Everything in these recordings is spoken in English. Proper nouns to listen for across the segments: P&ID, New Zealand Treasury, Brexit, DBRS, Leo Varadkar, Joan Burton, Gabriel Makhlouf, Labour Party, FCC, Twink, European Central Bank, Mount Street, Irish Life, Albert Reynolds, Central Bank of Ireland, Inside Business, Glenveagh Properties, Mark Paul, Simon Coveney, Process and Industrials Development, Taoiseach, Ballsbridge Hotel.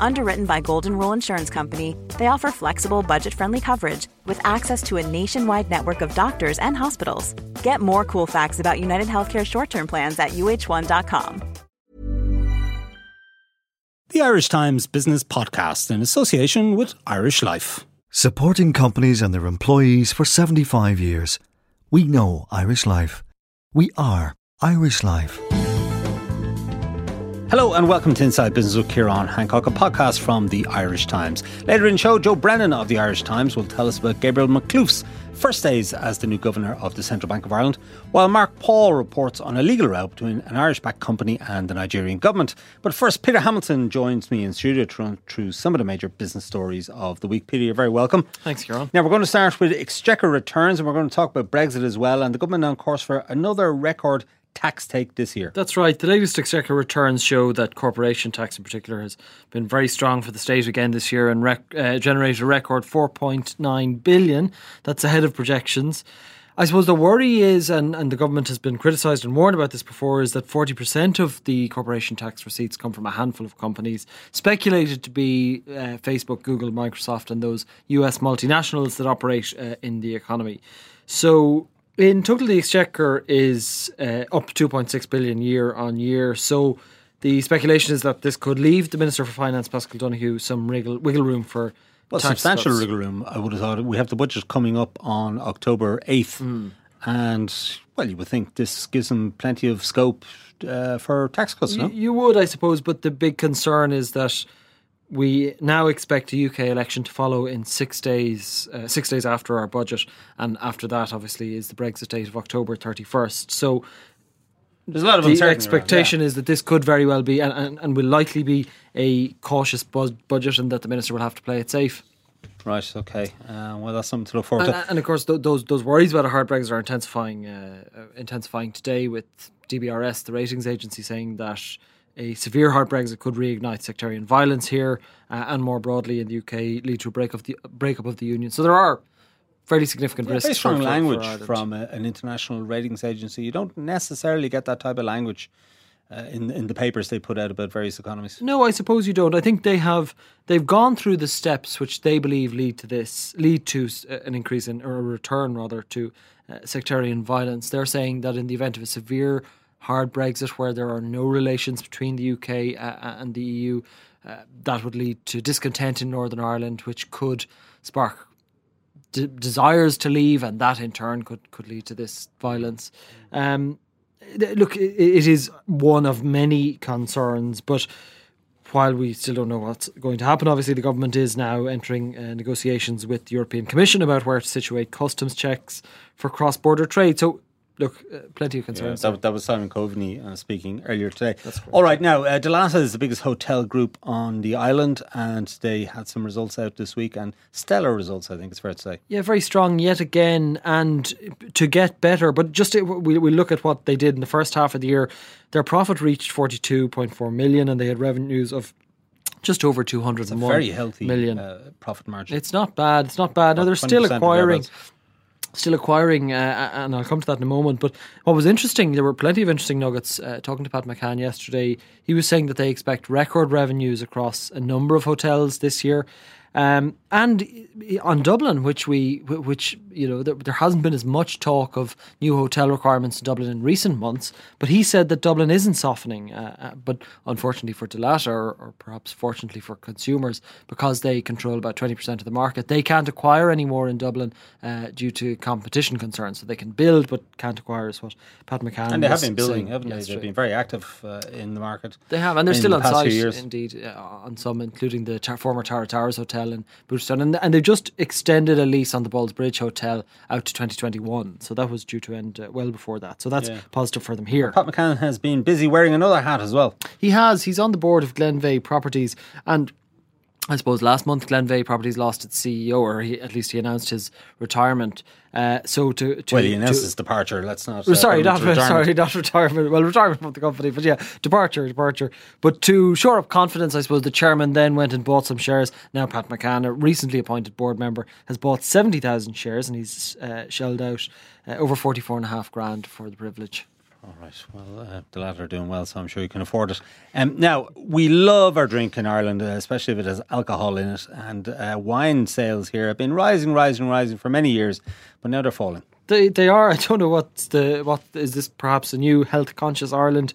Underwritten by Golden Rule Insurance Company, they offer flexible, budget-friendly coverage with access to a nationwide network of doctors and hospitals. Get more cool facts about United Healthcare short-term plans at uh1.com. The Irish Times Business Podcast in association with Irish Life. Supporting companies and their employees for 75 years. We know Irish Life. We are Irish Life. Hello and welcome to Inside Business with Kieran Hancock, a podcast from the Irish Times. Later in the show, Joe Brennan of the Irish Times will tell us about Gabriel Makhlouf's first days as the new governor of the Central Bank of Ireland, while Mark Paul reports on a legal row between an Irish-backed company and the Nigerian government. But first, Peter Hamilton joins me in studio to run through some of the major business stories of the week. Peter, you're very welcome. Thanks, Kieran. Now, we're going to start with Exchequer returns, and we're going to talk about Brexit as well, and the government on course for another record tax take this year. That's right. The latest Exchequer returns show that corporation tax in particular has been very strong for the state again this year and generated a record 4.9 billion. That's ahead of projections. I suppose the worry is, and the government has been criticised and warned about this before, is that 40% of the corporation tax receipts come from a handful of companies, speculated to be Facebook, Google, Microsoft and those US multinationals that operate in the economy. So in total, the Exchequer is up 2.6 billion year on year. So the speculation is that this could leave the Minister for Finance, Paschal Donohoe, some wiggle room for tax substantial cuts. Wiggle room, I would have thought. We have the budget coming up on October 8th. And, well, you would think this gives them plenty of scope for tax cuts, no? You would, I suppose. But the big concern is that we now expect a UK election to follow in 6 days, 6 days after our budget. And after that, obviously, is the Brexit date of October 31st. So there's a lot of uncertainty. The expectation is that this could very well be and will likely be a cautious budget and that the minister will have to play it safe. Right, OK. Well, that's something to look forward to. And of course, those worries about a hard Brexit are intensifying today, with DBRS, the ratings agency, saying that a severe hard Brexit could reignite sectarian violence here and more broadly in the UK lead to a breakup of the union. So there are fairly significant risks. Very strong language from an international ratings agency. You don't necessarily get that type of language in the papers they put out about various economies. No, I suppose you don't. I think they've gone through the steps which they believe lead to an increase in, or a return rather, to sectarian violence. They're saying that in the event of a severe hard Brexit, where there are no relations between the UK and the EU, that would lead to discontent in Northern Ireland, which could spark desires to leave, and that in turn could lead to this violence. Look, it is one of many concerns, but while we still don't know what's going to happen, obviously the government is now entering negotiations with the European Commission about where to situate customs checks for cross-border trade. So look, plenty of concerns. Yeah, that was Simon Coveney speaking earlier today. All right, now, Dalata is the biggest hotel group on the island, and they had some results out this week, and stellar results, I think it's fair to say. Yeah, very strong yet again, and to get better. But just we look at what they did in the first half of the year. Their profit reached 42.4 million, and they had revenues of just over 201 million. It's a very healthy profit margin. It's not bad. It's not bad. Now, they're still acquiring. And I'll come to that in a moment. But what was interesting, there were plenty of interesting nuggets. Talking to Pat McCann yesterday, he was saying that they expect record revenues across a number of hotels this year, and on Dublin, which you know, there hasn't been as much talk of new hotel requirements in Dublin in recent months, but he said that Dublin isn't softening, but unfortunately for Dalata, or perhaps fortunately for consumers, because they control about 20% of the market, they can't acquire any more in Dublin due to competition concerns. So they can build, but can't acquire, is what Pat McCann and they have been building, haven't they? Yesterday. They've been very active in the market. They have, and they're still on site, indeed, on some, including the former Tara Towers Hotel in Booterstown, and they've just extended a lease on the Ballsbridge Hotel out to 2021. So that was due to end well before that. So that's positive for them here. Pat McCann has been busy wearing another hat as well. He has. He's on the board of Glenveagh Properties, and I suppose last month Glenveagh Properties lost its CEO, or he announced his retirement. He announced his departure. Retirement from the company, but departure. But to shore up confidence, I suppose, the chairman then went and bought some shares. Now Pat McCann, a recently appointed board member, has bought 70,000 shares, and he's shelled out over 44.5 grand for the privilege. All right, well, Dalata are doing well, so I'm sure you can afford it. Now, we love our drink in Ireland, especially if it has alcohol in it. And wine sales here have been rising for many years, but now they're falling. They are. I don't know what is this, perhaps a new health-conscious Ireland?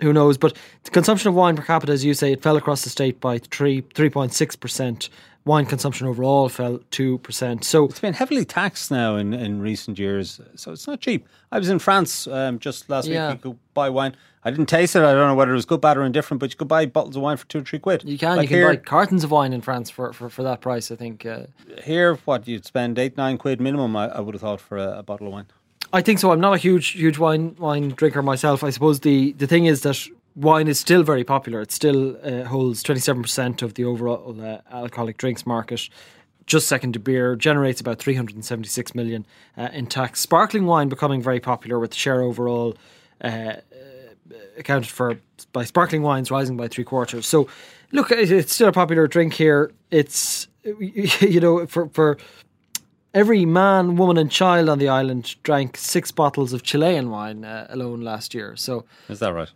Who knows? But the consumption of wine per capita, as you say, it fell across the state by 3.6%. Wine consumption overall fell 2%. So it's been heavily taxed now in recent years, so it's not cheap. I was in France just last week. You could buy wine. I didn't taste it. I don't know whether it was good, bad or indifferent, but you could buy bottles of wine for 2 or 3 quid. You can buy cartons of wine in France for that price, I think. Here, you'd spend 8-9 quid minimum, I would have thought, for a bottle of wine. I think so. I'm not a huge wine drinker myself. I suppose the thing is that wine is still very popular. It still holds 27% of the overall alcoholic drinks market, just second to beer, generates about 376 million in tax. Sparkling wine becoming very popular, with the share overall accounted for by sparkling wines rising by 3/4. So look, it's still a popular drink here. It's, you know, for every man, woman and child on the island drank 6 bottles of Chilean wine alone last year. So is that right?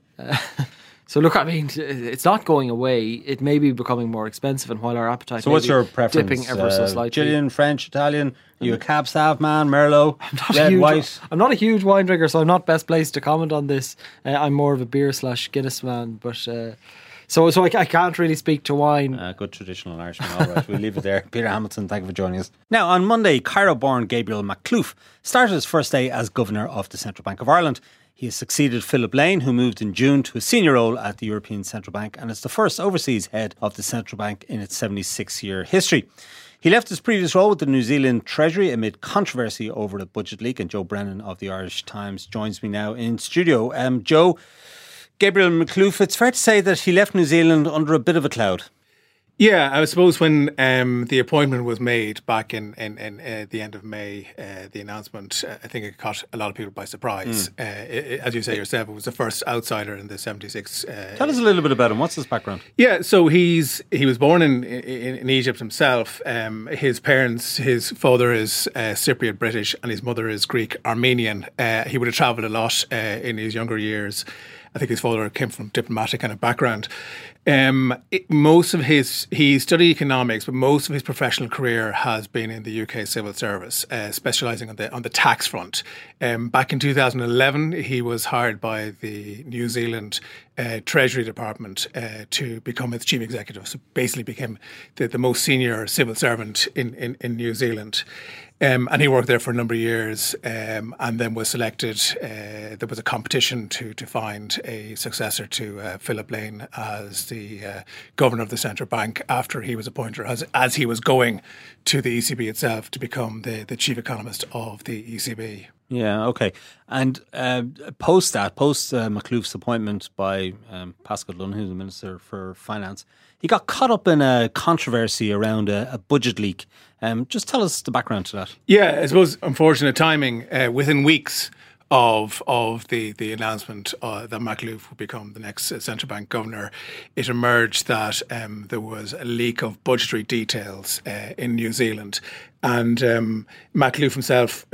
So look, I mean, it's not going away. It may be becoming more expensive, and while our appetite so what's your preference? Dipping ever so slightly. Chilean, French, Italian. Are you a Cab Sauv man, Merlot, red, white? I'm not a huge wine drinker, so I'm not best placed to comment on this. I'm more of a beer / Guinness man, but so I can't really speak to wine. Good traditional Irishman. All right, we'll leave it there. Peter Hamilton, thank you for joining us. Now, on Monday, Cairo-born Gabriel Makhlouf started his first day as Governor of the Central Bank of Ireland. He has succeeded Philip Lane, who moved in June to a senior role at the European Central Bank, and is the first overseas head of the Central Bank in its 76-year history. He left his previous role with the New Zealand Treasury amid controversy over the budget leak, and Joe Brennan of the Irish Times joins me now in studio. Joe, Gabriel Makhlouf, it's fair to say that he left New Zealand under a bit of a cloud. Yeah, I suppose when the appointment was made back in the end of May, the announcement, I think it caught a lot of people by surprise. As you say yourself, it was the first outsider in the 76. Tell us a little bit about him. What's his background? Yeah, so he was born in Egypt himself. His parents, his father is Cypriot British and his mother is Greek Armenian. He would have travelled a lot in his younger years. I think his father came from diplomatic kind of background. He studied economics, but most of his professional career has been in the UK civil service, specialising on the tax front. Back in 2011, he was hired by the New Zealand Treasury Department to become its chief executive. So basically became the most senior civil servant in New Zealand. And he worked there for a number of years and then was selected. There was a competition to find a successor to Philip Lane as the governor of the Central Bank after he was appointed, as he was going to the ECB itself to become the chief economist of the ECB. Yeah, okay. And post Makhlouf's appointment by Paschal Donohoe, who's the Minister for Finance, he got caught up in a controversy around a budget leak. Just tell us the background to that. Yeah, I suppose unfortunate timing. Within weeks of the announcement that Makhlouf would become the next central bank governor, it emerged that there was a leak of budgetary details in New Zealand. And Makhlouf himself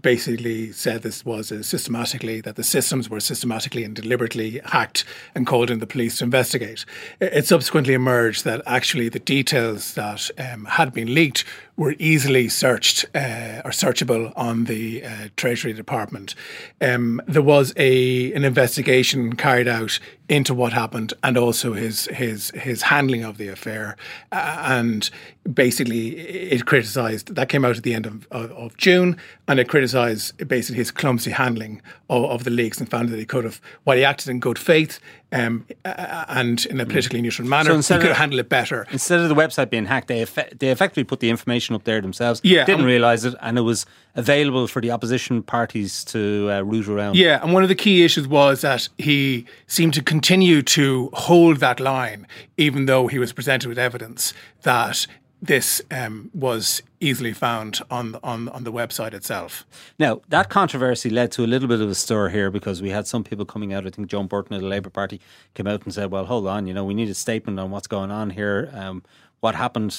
basically said this was that the systems were systematically and deliberately hacked, and called in the police to investigate. It subsequently emerged that actually the details that had been leaked were easily searched or searchable on the Treasury Department. There was an investigation carried out into what happened and also his handling of the affair. And basically it criticised, that came out at the end of June, and it criticised basically his clumsy handling of the leaks, and found that he could have, while he acted in good faith, and in a politically neutral manner, so he could handle it better. Instead of the website being hacked, they effectively put the information up there themselves, didn't realise it, and it was available for the opposition parties to root around. Yeah, and one of the key issues was that he seemed to continue to hold that line, even though he was presented with evidence that this was easily found on the website itself. Now, that controversy led to a little bit of a stir here, because we had some people coming out. I think Joan Burton of the Labour Party came out and said, well, hold on, we need a statement on what's going on here, what happened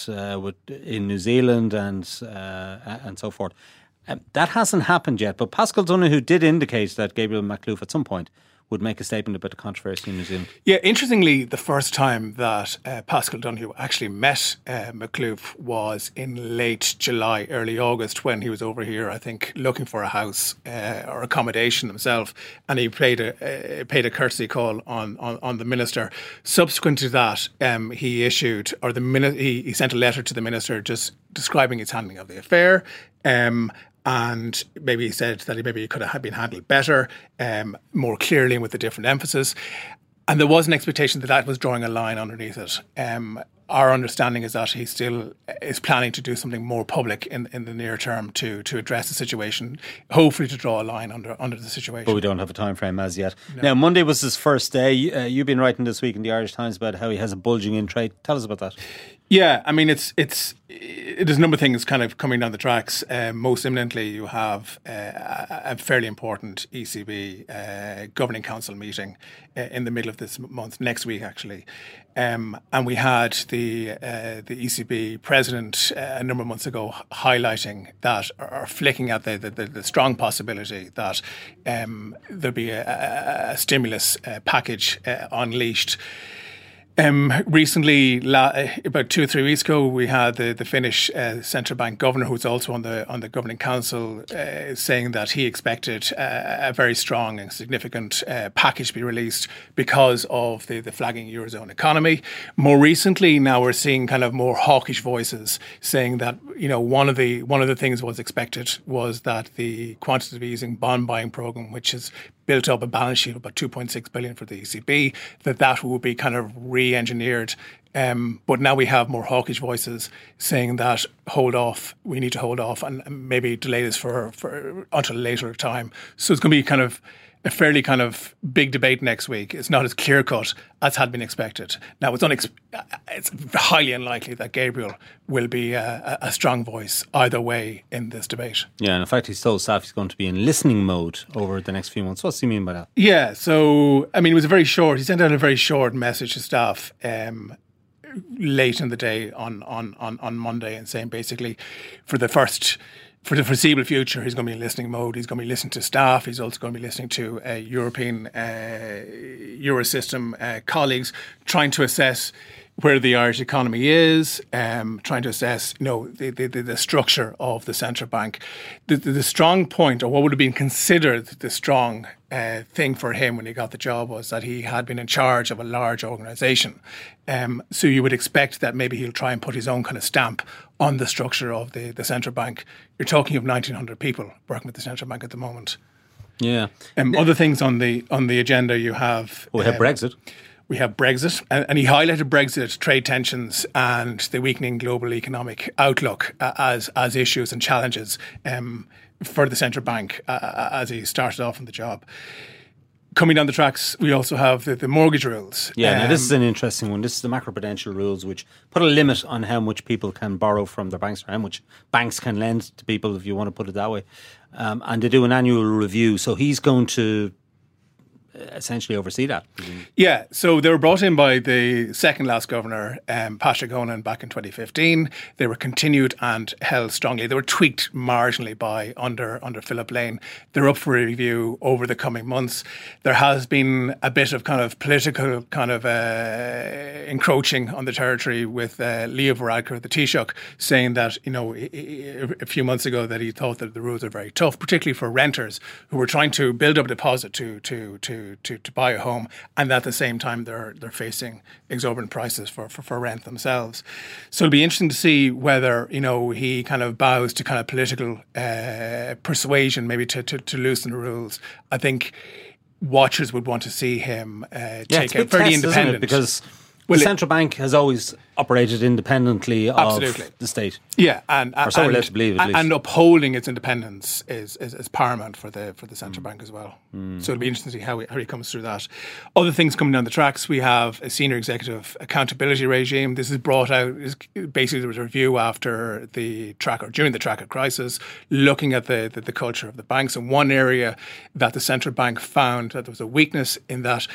in New Zealand and so forth. That hasn't happened yet, but Paschal Donohoe did indicate that Gabriel Makhlouf at some point would make a statement about the controversy in New Zealand. Yeah, interestingly, the first time that Paschal Donohoe actually met Makhlouf was in late July, early August, when he was over here, I think, looking for a house or accommodation himself, and he paid a courtesy call on the minister. Subsequent to that, he sent a letter to the minister just describing his handling of the affair. And maybe he said that it could have been handled better, more clearly and with a different emphasis. And there was an expectation that was drawing a line underneath it. Our understanding is that he still is planning to do something more public in the near term to address the situation, hopefully to draw a line under the situation. But we don't have a time frame as yet. No. Now, Monday was his first day. You've been writing this week in the Irish Times about how he has a bulging in trade. Tell us about that. Yeah, I mean, there's a number of things kind of coming down the tracks. Most imminently, you have a fairly important ECB Governing Council meeting in the middle of this month, next week actually. And we had the ECB president a number of months ago highlighting that, or flicking at the strong possibility that there'll be a stimulus package unleashed. Recently, about 2 or 3 weeks ago, we had the Finnish Central Bank governor, who's also on the Governing Council, saying that he expected a very strong and significant package to be released because of the flagging Eurozone economy. More recently, now we're seeing kind of more hawkish voices saying that one of the things was expected was that the quantitative easing bond buying program, which is built up a balance sheet of about 2.6 billion for the ECB, that will be kind of re-engineered. But now we have more hawkish voices saying that we need to hold off and maybe delay this for until a later time. So it's going to be kind of a fairly kind of big debate next week. It's not as clear-cut as had been expected. Now, it's highly unlikely that Gabriel will be a strong voice either way in this debate. Yeah, and in fact, he's told staff he's going to be in listening mode over the next few months. What's he mean by that? Yeah, so, I mean, he sent out a very short message to staff late in the day on Monday, and saying basically for the foreseeable future, he's going to be in listening mode. He's going to be listening to staff. He's also going to be listening to European Eurosystem colleagues, trying to assess where the Irish economy is, trying to assess the structure of the central bank. The strong point, or what would have been considered the strong thing for him when he got the job, was that he had been in charge of a large organisation. So you would expect that maybe he'll try and put his own kind of stamp on the structure of the central bank. You're talking of 1,900 people working with the central bank at the moment. Yeah. Other things on the agenda you have... We have Brexit. We have Brexit, and he highlighted Brexit, trade tensions and the weakening global economic outlook as issues and challenges for the central bank as he started off on the job. Coming down the tracks, we also have the mortgage rules. Yeah, now this is an interesting one. This is the macroprudential rules, which put a limit on how much people can borrow from their banks, or how much banks can lend to people, if you want to put it that way. And they do an annual review. So he's going to essentially oversee that. Yeah, so they were brought in by the second last governor, Paschal Donohoe, back in 2015. They were continued and held strongly. They were tweaked marginally by under Philip Lane. They're up for review over the coming months. There has been a bit of kind of political kind of encroaching on the territory with Leo Varadkar, the Taoiseach, saying that, you know, a few months ago that he thought that the rules are very tough, particularly for renters who were trying to build up a deposit to buy a home, and at the same time they're facing exorbitant prices for rent themselves. So it'll be interesting to see whether, you know, he kind of bows to kind of political persuasion, maybe to loosen the rules. I think watchers would want to see him take a fairly independent, because the central bank has always operated independently of the state. Yeah, and so we're led to believe, at least. And upholding its independence is paramount for the central bank as well. So it'll be interesting to see how he comes through that. Other things coming down the tracks, we have a senior executive accountability regime. This is brought out, basically there was a review after the tracker, during the tracker crisis, looking at the culture of the banks. And one area that the central bank found that there was a weakness in that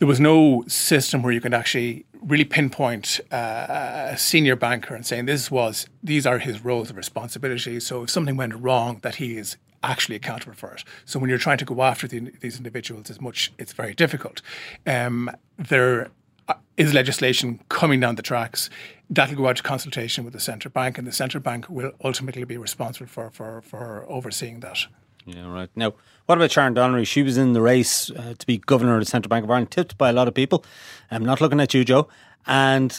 there was no system where you could actually really pinpoint a senior banker and saying these are his roles and responsibilities. So if something went wrong, that he is actually accountable for it. So when you're trying to go after these individuals it's very difficult. There is legislation coming down the tracks that'll go out to consultation with the central bank, and the central bank will ultimately be responsible for overseeing that. Yeah, right. Now, what about Sharon Donnery? She was in the race to be governor of the Central Bank of Ireland, tipped by a lot of people. I'm not looking at you, Joe. And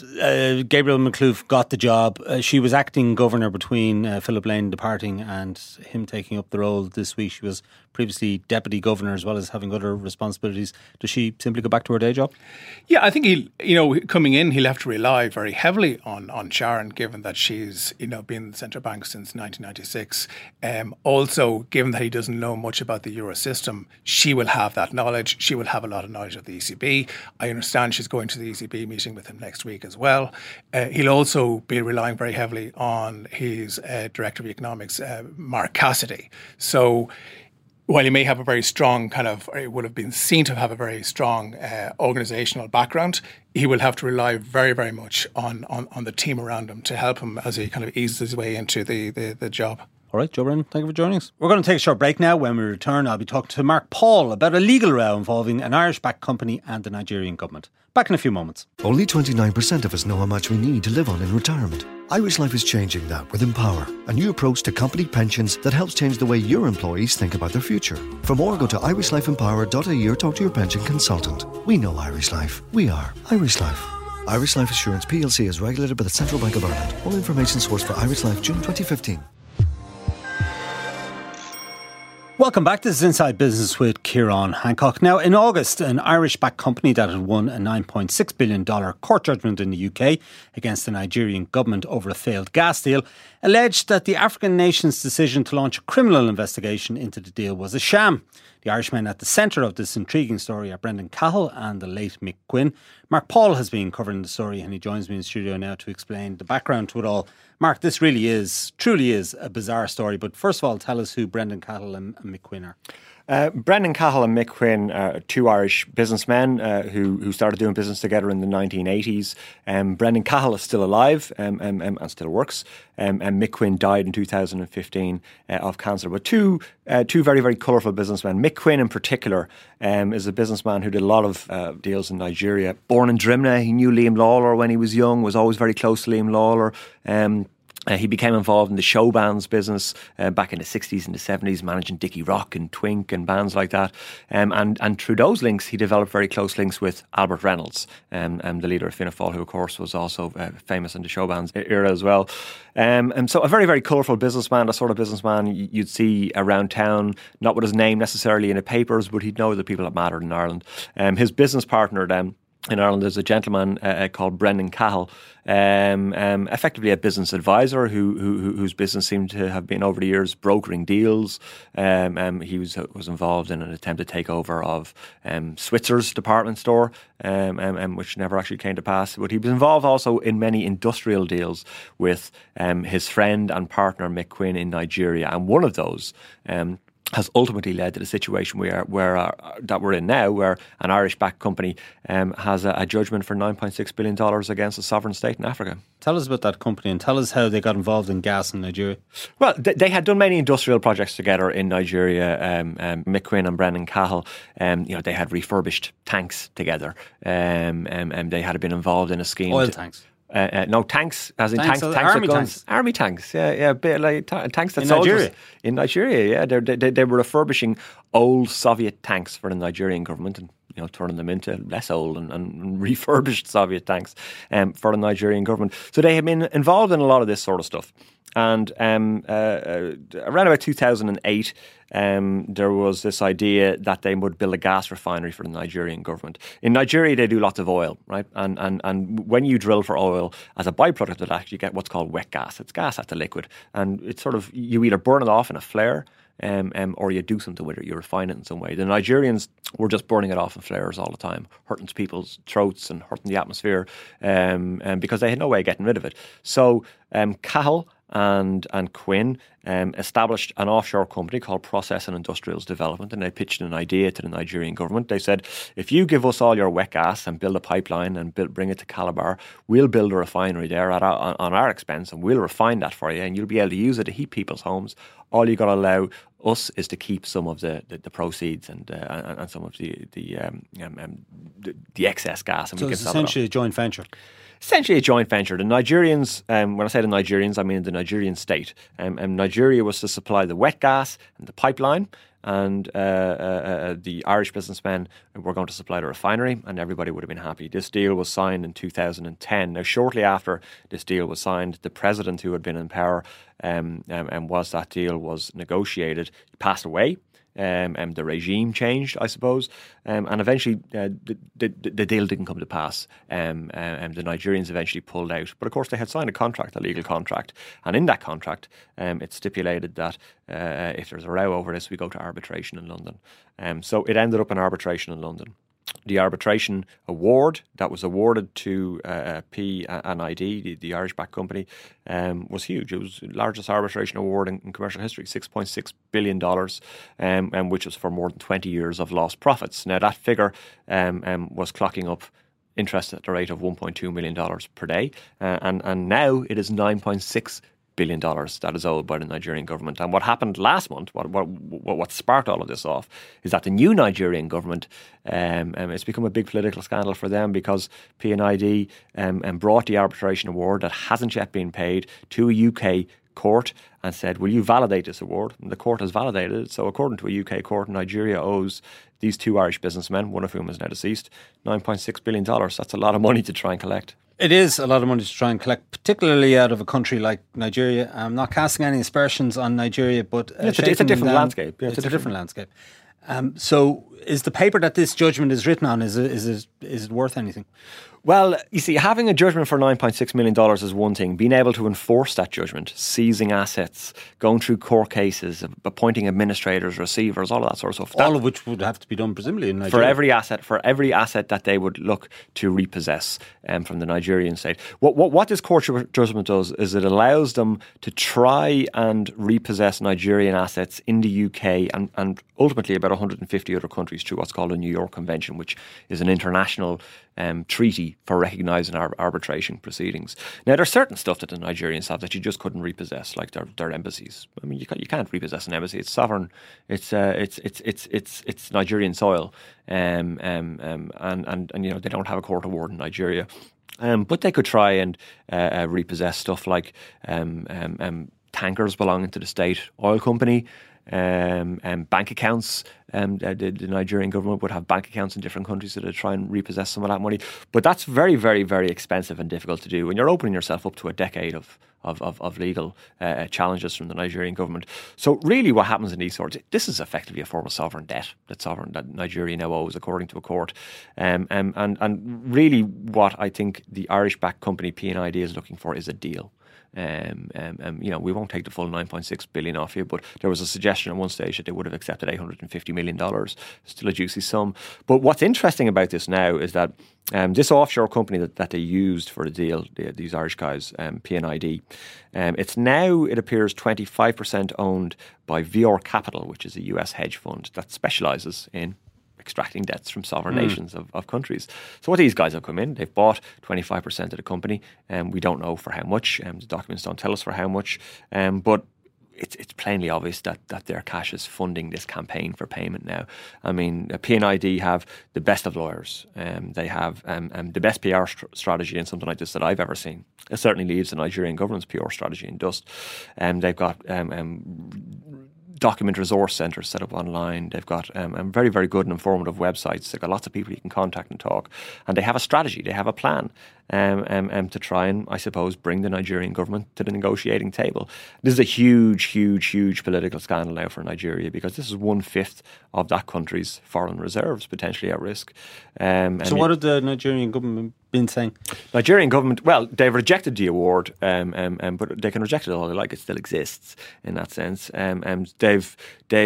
Gabriel Makhlouf got the job. She was acting governor between Philip Lane departing and him taking up the role this week. She was previously deputy governor as well as having other responsibilities. Does she simply go back to her day job? Yeah, I think coming in, he'll have to rely very heavily on Sharon, given that she's, you know, been in the central bank since 1996. Also, given that he doesn't know much about the euro system, she will have that knowledge. She will have a lot of knowledge of the ECB. I understand she's going to the ECB meeting with next week as well. He'll also be relying very heavily on his Director of Economics, Mark Cassidy. So while he may have a very strong would have been seen to have a very strong organisational background, he will have to rely very, very much on the team around him to help him as he kind of eases his way into the job. All right, Joe Brennan, thank you for joining us. We're going to take a short break now. When we return, I'll be talking to Mark Paul about a legal row involving an Irish-backed company and the Nigerian government. Back in a few moments. Only 29% of us know how much we need to live on in retirement. Irish Life is changing that with Empower, a new approach to company pensions that helps change the way your employees think about their future. For more, go to irishlifeempower.ie or talk to your pension consultant. We know Irish Life. We are Irish Life. Irish Life Assurance PLC is regulated by the Central Bank of Ireland. All information sourced for Irish Life, June 2015. Welcome back. This is Inside Business with Kieran Hancock. Now, in August, an Irish-backed company that had won a $9.6 billion court judgment in the UK against the Nigerian government over a failed gas deal alleged that the African nation's decision to launch a criminal investigation into the deal was a sham. The Irishmen at the centre of this intriguing story are Brendan Cahill and the late Mick Quinn. Mark Paul has been covering the story and he joins me in the studio now to explain the background to it all. Mark, this really is, truly is a bizarre story. But first of all, tell us who Brendan Cahill and Mick Quinn are. Brendan Cahill and Mick Quinn are two Irish businessmen who started doing business together in the 1980s. Brendan Cahill is still alive and still works. And Mick Quinn died in 2015 of cancer. But two very, very colourful businessmen. Mick Quinn in particular is a businessman who did a lot of deals in Nigeria. Born in Drimna, he knew Liam Lawler when he was young, was always very close to Liam Lawler. He became involved in the show bands business back in the 60s and the 70s, managing Dickie Rock and Twink and bands like that. And through those links, he developed very close links with Albert Reynolds, the leader of Fianna Fáil, who, of course, was also famous in the show bands era as well. And so a very, very colourful businessman, the sort of businessman you'd see around town, not with his name necessarily in the papers, but he'd know the people that mattered in Ireland. His business partner then, in Ireland, there's a gentleman called Brendan Cahill, effectively a business advisor whose business seemed to have been over the years brokering deals. He was involved in an attempted takeover of Switzer's department store, which never actually came to pass. But he was involved also in many industrial deals with his friend and partner Mick Quinn in Nigeria, and one of those has ultimately led to the situation we are that we're in now, where an Irish-backed company has a judgment for $9.6 billion against a sovereign state in Africa. Tell us about that company and tell us how they got involved in gas in Nigeria. Well, they had done many industrial projects together in Nigeria. Mick Quinn and Brendan Cahill, they had refurbished tanks together. And they had been involved in a scheme. Oil tanks. No, tanks, as in tanks with guns. Army tanks, tanks that soldiers. In Nigeria, They were refurbishing old Soviet tanks for the Nigerian government and turning them into less old and refurbished Soviet tanks for the Nigerian government. So they have been involved in a lot of this sort of stuff. And around about 2008, there was this idea that they would build a gas refinery for the Nigerian government. In Nigeria, they do lots of oil, right? And when you drill for oil, as a byproduct of that, you get what's called wet gas. It's gas that's a liquid. And it's sort of, you either burn it off in a flare, or you do something with it, you refine it in some way. The Nigerians were just burning it off in flares all the time, hurting people's throats and hurting the atmosphere, because they had no way of getting rid of it. So Cahill and Quinn established an offshore company called Process and Industrials Development, and they pitched an idea to the Nigerian government. They said, if you give us all your wet gas and build a pipeline and bring it to Calabar, we'll build a refinery there on our expense, and we'll refine that for you, and you'll be able to use it to heat people's homes. All you got to allow us is to keep some of the proceeds and some of the excess gas. And so it's essentially a joint venture. Essentially a joint venture. The Nigerians, when I say the Nigerians, I mean the Nigerian state. And Nigeria was to supply the wet gas and the pipeline, and the Irish businessmen were going to supply the refinery, and everybody would have been happy. This deal was signed in 2010. Now, shortly after this deal was signed, the president who had been in power and was that deal was negotiated, he passed away. And the regime changed, I suppose, and eventually the deal didn't come to pass, and the Nigerians eventually pulled out. But of course, they had signed a contract, a legal contract, and in that contract, it stipulated that if there's a row over this, we go to arbitration in London. So it ended up in arbitration in London. The arbitration award that was awarded to P&ID, the Irish-backed company, was huge. It was the largest arbitration award in commercial history, $6.6 billion, and which was for more than 20 years of lost profits. Now, that figure was clocking up interest at the rate of $1.2 million per day, and now it is $9.6 billion that is owed by the Nigerian government. And what happened last month, what sparked all of this off, is that the new Nigerian government, it's become a big political scandal for them because P&ID brought the arbitration award that hasn't yet been paid to a UK court and said, will you validate this award? And the court has validated it. So according to a UK court, Nigeria owes these two Irish businessmen, one of whom is now deceased, $9.6 billion. That's a lot of money to try and collect. It is a lot of money to try and collect, particularly out of a country like Nigeria. I'm not casting any aspersions on Nigeria, but... it's a different landscape. So is the paper that this judgment is written on, is it worth anything? Well, you see, having a judgment for $9.6 million is one thing. Being able to enforce that judgment, seizing assets, going through court cases, appointing administrators, receivers, all of that sort of stuff. All of which would have to be done, presumably, in Nigeria. For every asset that they would look to repossess from the Nigerian state. What this court judgment does is it allows them to try and repossess Nigerian assets in the UK and ultimately about 150 other countries through what's called a New York Convention, which is an international treaty for recognising arbitration proceedings. Now, there's certain stuff that the Nigerians have that you just couldn't repossess, like their embassies. I mean, you can't repossess an embassy. It's sovereign. It's Nigerian soil, and they don't have a court award in Nigeria, but they could try and repossess stuff like tankers belonging to the state oil company. And bank accounts. The Nigerian government would have bank accounts in different countries, so they try and repossess some of that money. But that's very, very, very expensive and difficult to do, and you're opening yourself up to a decade of legal challenges from the Nigerian government. So really, what happens in these sorts? This is effectively a form of sovereign debt that Nigeria now owes, according to a court. And really, what I think the Irish-backed company P&ID is looking for is a deal. You know, we won't take the full 9.6 billion off you, but there was a suggestion at one stage that they would have accepted $850 million. Still a juicy sum. But what's interesting about this now is that this offshore company that they used for the deal, these Irish guys, PNID, it's now, it appears, 25% owned by VR Capital, which is a US hedge fund that specialises in extracting debts from sovereign nations of countries. So what these guys have come in, they've bought 25% of the company, and we don't know for how much, the documents don't tell us for how much, but it's plainly obvious that their cash is funding this campaign for payment now. I mean, PNID have the best of lawyers. They have the best PR strategy in something like this that I've ever seen. It certainly leaves the Nigerian government's PR strategy in dust. They've got document resource centres set up online. They've got very, very good and informative websites. They've got lots of people you can contact and talk. And they have a strategy. They have a plan to try and, I suppose, bring the Nigerian government to the negotiating table. This is a huge, huge, huge political scandal now for Nigeria, because this is 1/5 of that country's foreign reserves potentially at risk. So what did the Nigerian government been saying? Nigerian government, well, they've rejected the award, but they can reject it all they like. It still exists in that sense. They've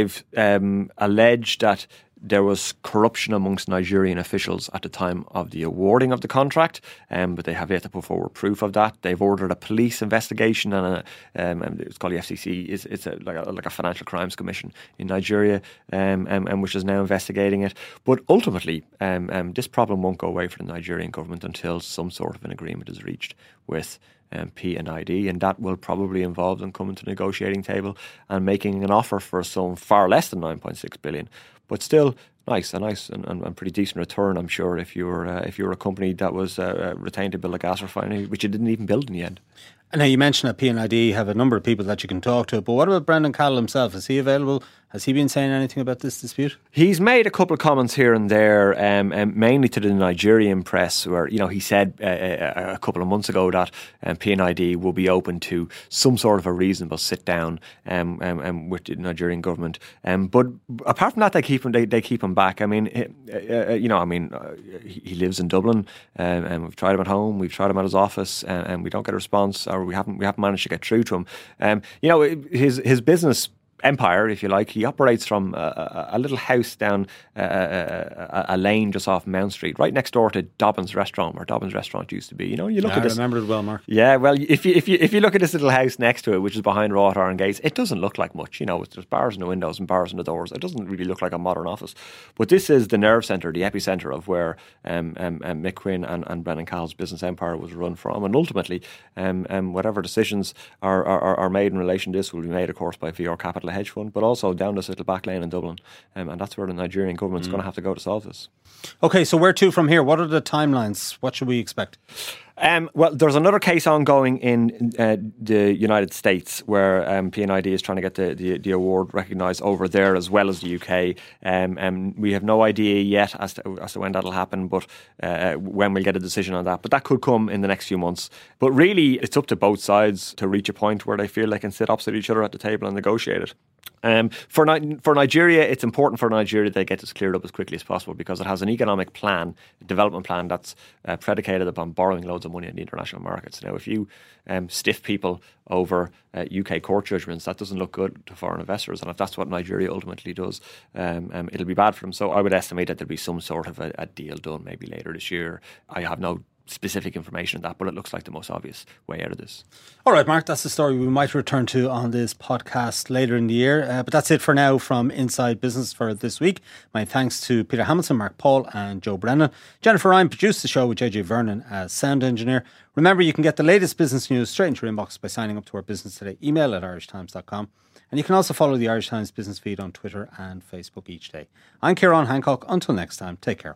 alleged that there was corruption amongst Nigerian officials at the time of the awarding of the contract, but they have yet to put forward proof of that. They've ordered a police investigation, and it's called the FCC. It's like a Financial Crimes Commission in Nigeria, which is now investigating it. But ultimately, this problem won't go away for the Nigerian government until some sort of an agreement is reached with PNID, and that will probably involve them coming to the negotiating table and making an offer for some far less than 9.6 billion. But still, nice and pretty decent return, I'm sure, if you were a company that was retained to build a gas refinery, which you didn't even build in the end. And now you mentioned that PNID have a number of people that you can talk to, but what about Brendan Cahill himself? Is he available? Has he been saying anything about this dispute? He's made a couple of comments here and there, mainly to the Nigerian press, where he said a couple of months ago that PNID will be open to some sort of a reasonable sit-down with the Nigerian government. But apart from that, they keep him back. I mean, he lives in Dublin, and we've tried him at home, we've tried him at his office, and we don't get a response, or we haven't managed to get through to him. His business empire, if you like, he operates from a little house down a lane just off Mount Street, right next door to Dobbin's Restaurant, where Dobbin's Restaurant used to be. I remember it well, Mark. Yeah, well, if you look at this little house next to it, which is behind wrought iron gates, it doesn't look like much. There's bars in the windows and bars in the doors. It doesn't really look like a modern office. But this is the nerve centre, the epicentre of where Mick Quinn and Brendan Cahill's business empire was run from. And ultimately, whatever decisions are made in relation to this will be made, of course, by VR Capital hedge fund, but also down this little back lane in Dublin, and that's where the Nigerian government's going to have to go to solve this. Okay, so where to from here? What are the timelines? What should we expect? Well, there's another case ongoing in the United States where PNID is trying to get the award recognised over there as well as the UK. We have no idea yet as to when that'll happen, but when we'll get a decision on that. But that could come in the next few months. But really, it's up to both sides to reach a point where they feel they can sit opposite each other at the table and negotiate it. For Nigeria, it's important for Nigeria that they get this cleared up as quickly as possible, because it has an economic plan, development plan, that's predicated upon borrowing loads of money in the international markets. Now, if you stiff people over UK court judgments, that doesn't look good to foreign investors. And if that's what Nigeria ultimately does, it'll be bad for them. So I would estimate that there'll be some sort of a deal done maybe later this year. I have no specific information on that, but it looks like the most obvious way out of this. All right, Mark, that's the story we might return to on this podcast later in the year. But that's it for now from Inside Business for this week. My thanks to Peter Hamilton, Mark Paul and Joe Brennan. Jennifer Ryan produced the show with JJ Vernon as sound engineer. Remember, you can get the latest business news straight into your inbox by signing up to our Business Today email at irishtimes.com. And you can also follow the Irish Times business feed on Twitter and Facebook each day. I'm Kieran Hancock. Until next time, take care.